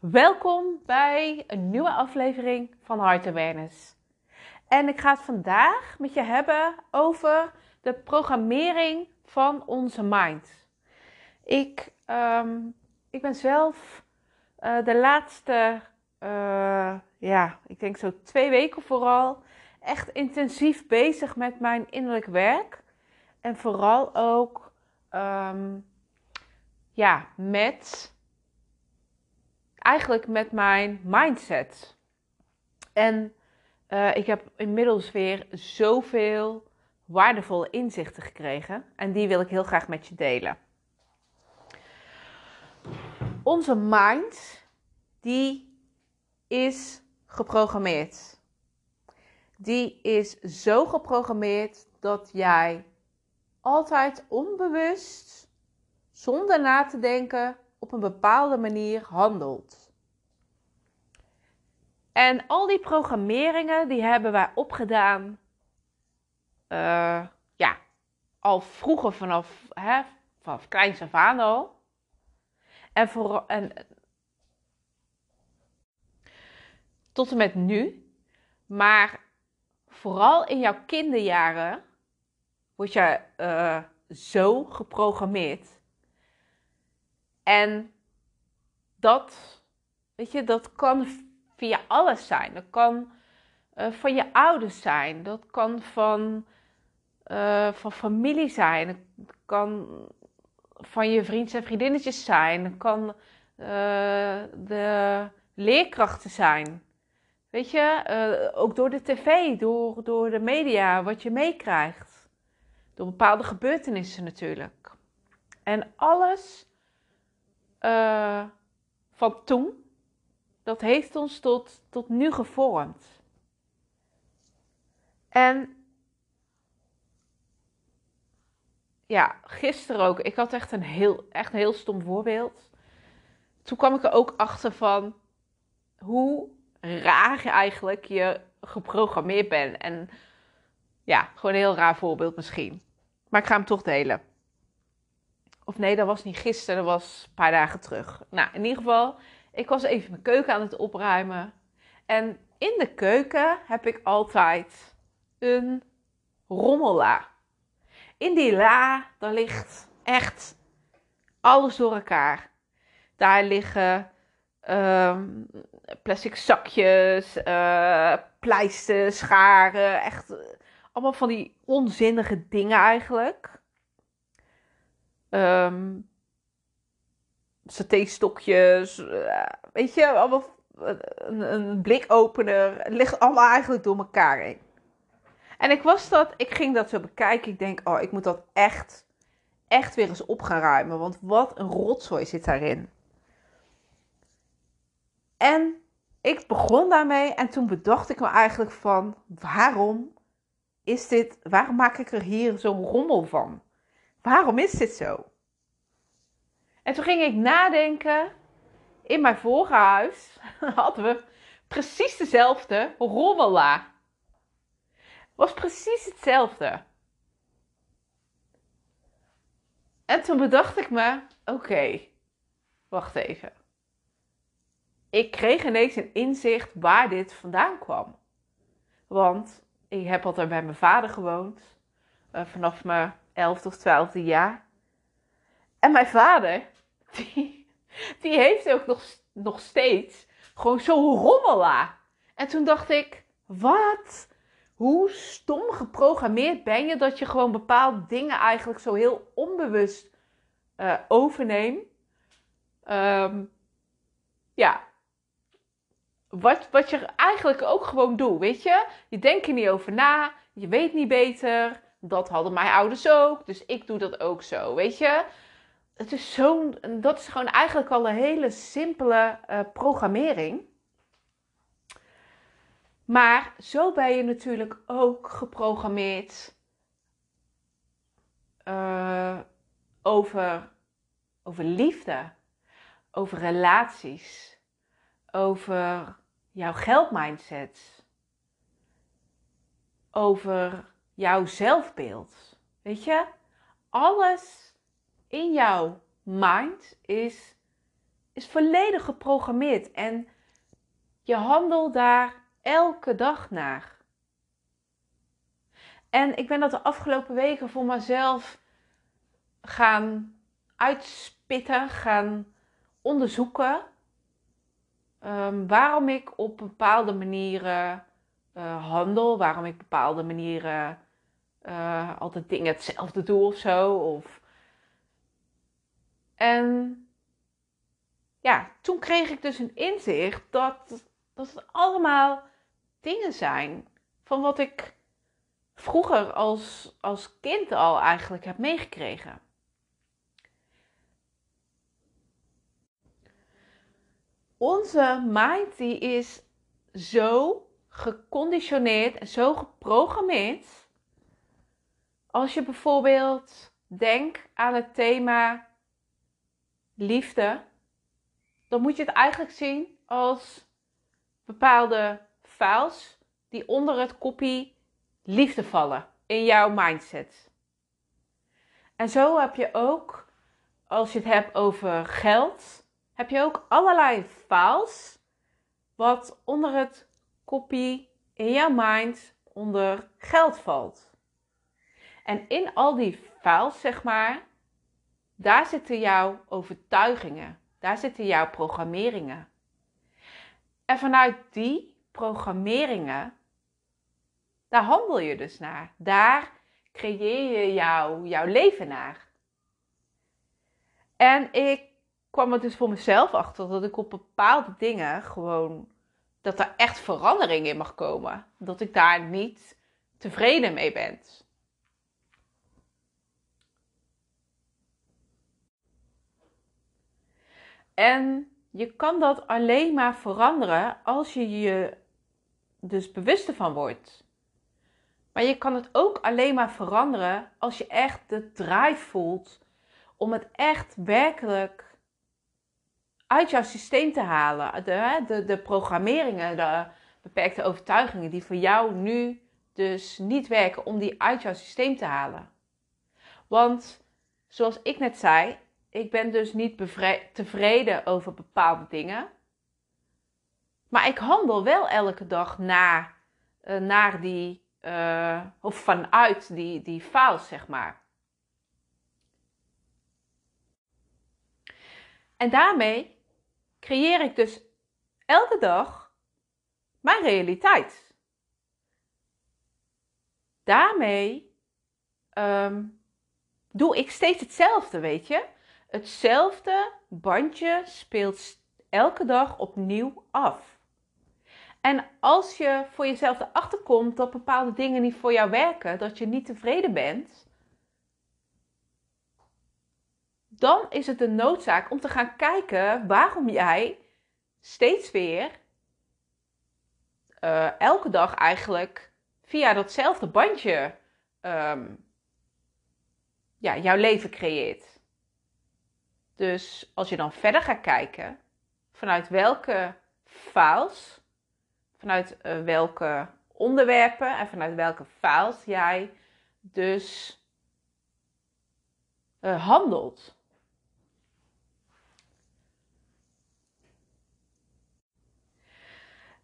Welkom bij een nieuwe aflevering van Heart Awareness. En ik ga het vandaag met je hebben over de programmering van onze mind. Ik ben zelf de laatste, ik denk zo 2 weken vooral, echt intensief bezig met mijn innerlijk werk. En vooral ook met mijn mindset. En ik heb inmiddels weer zoveel waardevolle inzichten gekregen. En die wil ik heel graag met je delen. Onze mind, die is geprogrammeerd. Die is zo geprogrammeerd dat jij altijd onbewust, zonder na te denken, op een bepaalde manier handelt. En al die programmeringen, die hebben wij opgedaan al vroeger vanaf kleins af aan al. En tot en met nu. Maar vooral in jouw kinderjaren word je zo geprogrammeerd. En dat, weet je, dat kan via alles zijn. Dat kan van je ouders zijn. Dat kan van familie zijn. Dat kan van je vriendjes en vriendinnetjes zijn. Dat kan de leerkrachten zijn. Weet je, ook door de tv, door de media, wat je meekrijgt. Door bepaalde gebeurtenissen natuurlijk. En alles van toen, dat heeft ons tot nu gevormd. En gisteren ook, ik had echt een heel stom voorbeeld. Toen kwam ik er ook achter van hoe raar eigenlijk je geprogrammeerd bent. En gewoon een heel raar voorbeeld misschien. Maar ik ga hem toch delen. Of nee, dat was niet gisteren, dat was een paar dagen terug. Nou, in ieder geval, ik was even mijn keuken aan het opruimen. En in de keuken heb ik altijd een rommella. In die la, daar ligt echt alles door elkaar. Daar liggen plastic zakjes, pleisters, scharen. Echt allemaal van die onzinnige dingen eigenlijk. Saté-stokjes, weet je, allemaal een blikopener. Het ligt allemaal eigenlijk door elkaar heen. En ik ging dat zo bekijken. Ik denk, ik moet dat echt weer eens op gaan ruimen. Want wat een rotzooi zit daarin. En ik begon daarmee en toen bedacht ik me eigenlijk van, waarom maak ik er hier zo'n rommel van? Waarom is dit zo? En toen ging ik nadenken. In mijn vorige huis hadden we precies dezelfde rommella. Het was precies hetzelfde. En toen bedacht ik me, oké, wacht even. Ik kreeg ineens een inzicht waar dit vandaan kwam. Want ik heb altijd bij mijn vader gewoond. Vanaf mijn 11e of 12e jaar. En mijn vader, die heeft ook nog steeds gewoon zo'n rommela. En toen dacht ik, wat? Hoe stom geprogrammeerd ben je dat je gewoon bepaalde dingen eigenlijk zo heel onbewust overneemt. Wat je eigenlijk ook gewoon doet, weet je. Je denkt er niet over na, je weet niet beter. Dat hadden mijn ouders ook, dus ik doe dat ook zo, weet je. Dat is gewoon eigenlijk al een hele simpele programmering. Maar zo ben je natuurlijk ook geprogrammeerd over liefde, over relaties, over jouw geldmindset, over jouw zelfbeeld. Weet je? Alles in jouw mind is is volledig geprogrammeerd en je handelt daar elke dag naar. En ik ben dat de afgelopen weken voor mezelf gaan uitspitten, gaan onderzoeken. Waarom ik op bepaalde manieren handel, waarom ik op bepaalde manieren altijd dingen hetzelfde doe of zo. En ja, toen kreeg ik dus een inzicht dat het allemaal dingen zijn van wat ik vroeger als kind al eigenlijk heb meegekregen. Onze mind die is zo geconditioneerd en zo geprogrammeerd. Als je bijvoorbeeld denkt aan het thema liefde, dan moet je het eigenlijk zien als bepaalde files die onder het kopje liefde vallen in jouw mindset. En zo heb je ook, als je het hebt over geld, heb je ook allerlei files wat onder het kopje in jouw mind onder geld valt. En in al die files, zeg maar, daar zitten jouw overtuigingen, daar zitten jouw programmeringen. En vanuit die programmeringen, daar handel je dus naar. Daar creëer je jouw leven naar. En ik kwam er dus voor mezelf achter dat ik op bepaalde dingen gewoon, dat er echt verandering in mag komen. Dat ik daar niet tevreden mee ben. En je kan dat alleen maar veranderen als je je dus bewust van wordt. Maar je kan het ook alleen maar veranderen als je echt de drive voelt om het echt werkelijk uit jouw systeem te halen. De programmeringen, de beperkte overtuigingen die voor jou nu dus niet werken, om die uit jouw systeem te halen. Want zoals ik net zei, ik ben dus niet tevreden over bepaalde dingen. Maar ik handel wel elke dag naar die, of vanuit die files, zeg maar. En daarmee creëer ik dus elke dag mijn realiteit. Daarmee doe ik steeds hetzelfde, weet je. Hetzelfde bandje speelt elke dag opnieuw af. En als je voor jezelf erachter komt dat bepaalde dingen niet voor jou werken, dat je niet tevreden bent, dan is het een noodzaak om te gaan kijken waarom jij steeds weer elke dag eigenlijk via datzelfde bandje jouw leven creëert. Dus als je dan verder gaat kijken, vanuit welke files, vanuit welke onderwerpen en vanuit welke files jij dus handelt.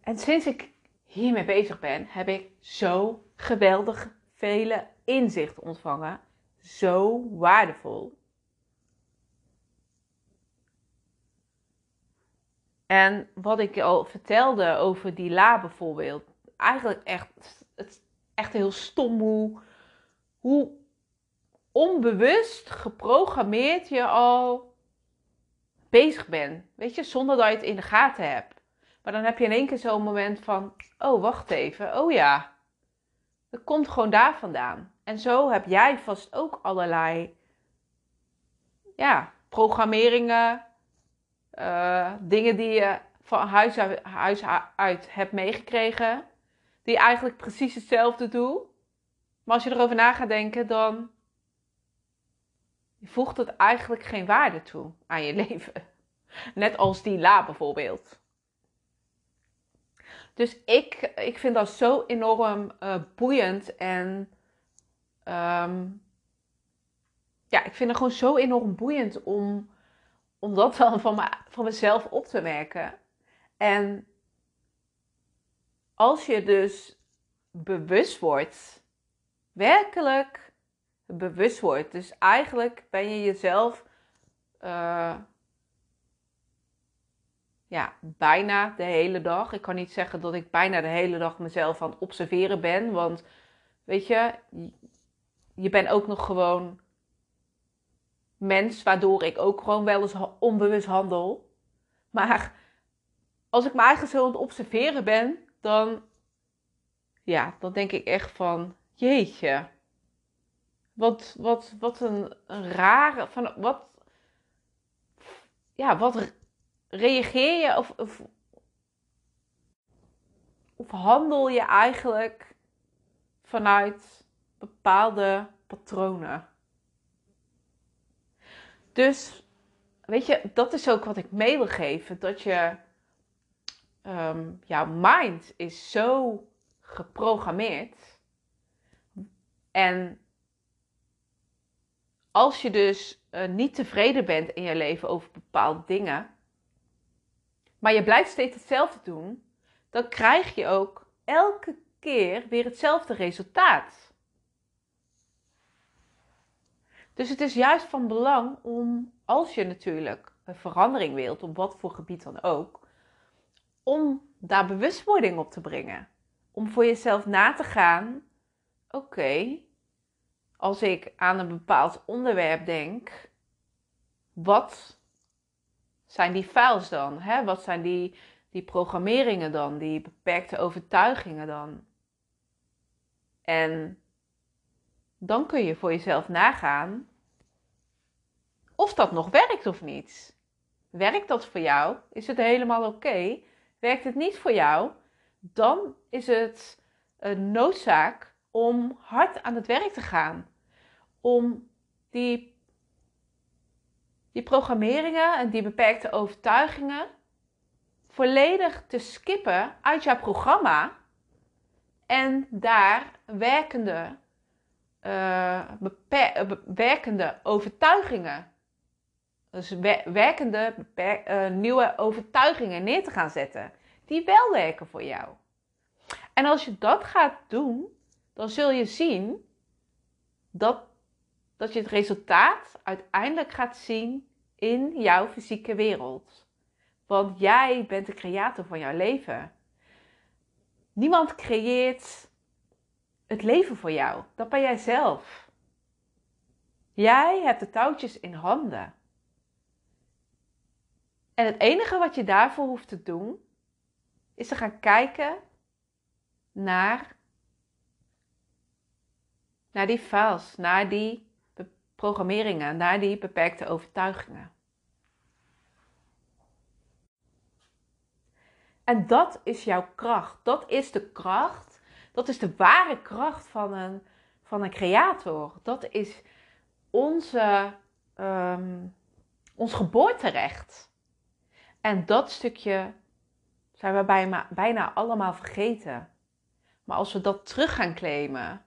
En sinds ik hiermee bezig ben, heb ik zo geweldig vele inzichten ontvangen. Zo waardevol. En wat ik al vertelde over die la bijvoorbeeld. Eigenlijk echt heel stom hoe onbewust geprogrammeerd je al bezig bent. Weet je, zonder dat je het in de gaten hebt. Maar dan heb je in één keer zo'n moment van, oh wacht even, oh ja. Dat komt gewoon daar vandaan. En zo heb jij vast ook allerlei programmeringen. Dingen die je van huis uit hebt meegekregen, die eigenlijk precies hetzelfde doen. Maar als je erover na gaat denken, dan voegt het eigenlijk geen waarde toe aan je leven. Net als die la bijvoorbeeld. Dus ik vind dat zo enorm boeiend en ik vind het gewoon zo enorm boeiend om om dat dan van mezelf op te merken. En als je dus bewust wordt, werkelijk bewust wordt. Dus eigenlijk ben je jezelf bijna de hele dag. Ik kan niet zeggen dat ik bijna de hele dag mezelf aan het observeren ben. Want weet je, je bent ook nog gewoon mens, waardoor ik ook gewoon wel eens onbewust handel. Maar als ik me eigenlijk zo aan het observeren ben, dan denk ik echt van, jeetje, wat reageer je of handel je eigenlijk vanuit bepaalde patronen. Dus, weet je, dat is ook wat ik mee wil geven. Dat je, jouw mind is zo geprogrammeerd. En als je dus niet tevreden bent in je leven over bepaalde dingen, maar je blijft steeds hetzelfde doen, dan krijg je ook elke keer weer hetzelfde resultaat. Dus het is juist van belang om, als je natuurlijk een verandering wilt, op wat voor gebied dan ook, om daar bewustwording op te brengen. Om voor jezelf na te gaan, oké, als ik aan een bepaald onderwerp denk, wat zijn die files dan? Hè? Wat zijn die programmeringen dan? Die beperkte overtuigingen dan? En dan kun je voor jezelf nagaan of dat nog werkt of niet. Werkt dat voor jou? Is het helemaal oké? Werkt het niet voor jou? Dan is het een noodzaak om hard aan het werk te gaan. Om die programmeringen en die beperkte overtuigingen volledig te skippen uit jouw programma. En daar werkende overtuigingen. Dus nieuwe overtuigingen neer te gaan zetten. Die wel werken voor jou. En als je dat gaat doen, dan zul je zien dat je het resultaat uiteindelijk gaat zien in jouw fysieke wereld. Want jij bent de creator van jouw leven. Niemand creëert het leven voor jou. Dat ben jij zelf. Jij hebt de touwtjes in handen. En het enige wat je daarvoor hoeft te doen, is te gaan kijken naar die files, naar die programmeringen, naar die beperkte overtuigingen. En dat is jouw kracht. Dat is de kracht. Dat is de ware kracht van een creator. Dat is ons geboorterecht. En dat stukje zijn we bijna allemaal vergeten. Maar als we dat terug gaan claimen,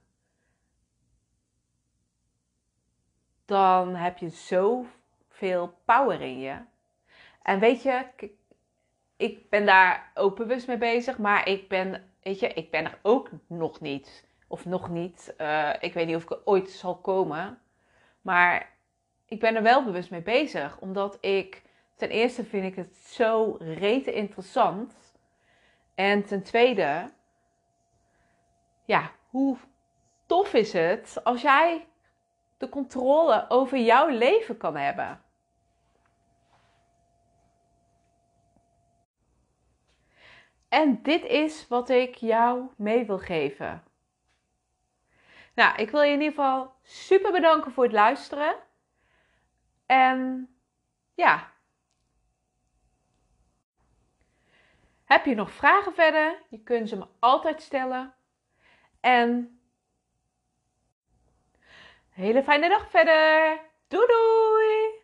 dan heb je zoveel power in je. En weet je, ik ben daar ook bewust mee bezig, maar ik ben er ook nog niet. Of nog niet, ik weet niet of ik er ooit zal komen. Maar ik ben er wel bewust mee bezig, omdat ten eerste vind ik het zo rete interessant. En ten tweede, hoe tof is het als jij de controle over jouw leven kan hebben. En dit is wat ik jou mee wil geven. Nou, ik wil je in ieder geval super bedanken voor het luisteren. En ja. Heb je nog vragen verder? Je kunt ze me altijd stellen. En hele fijne dag verder. Doei doei!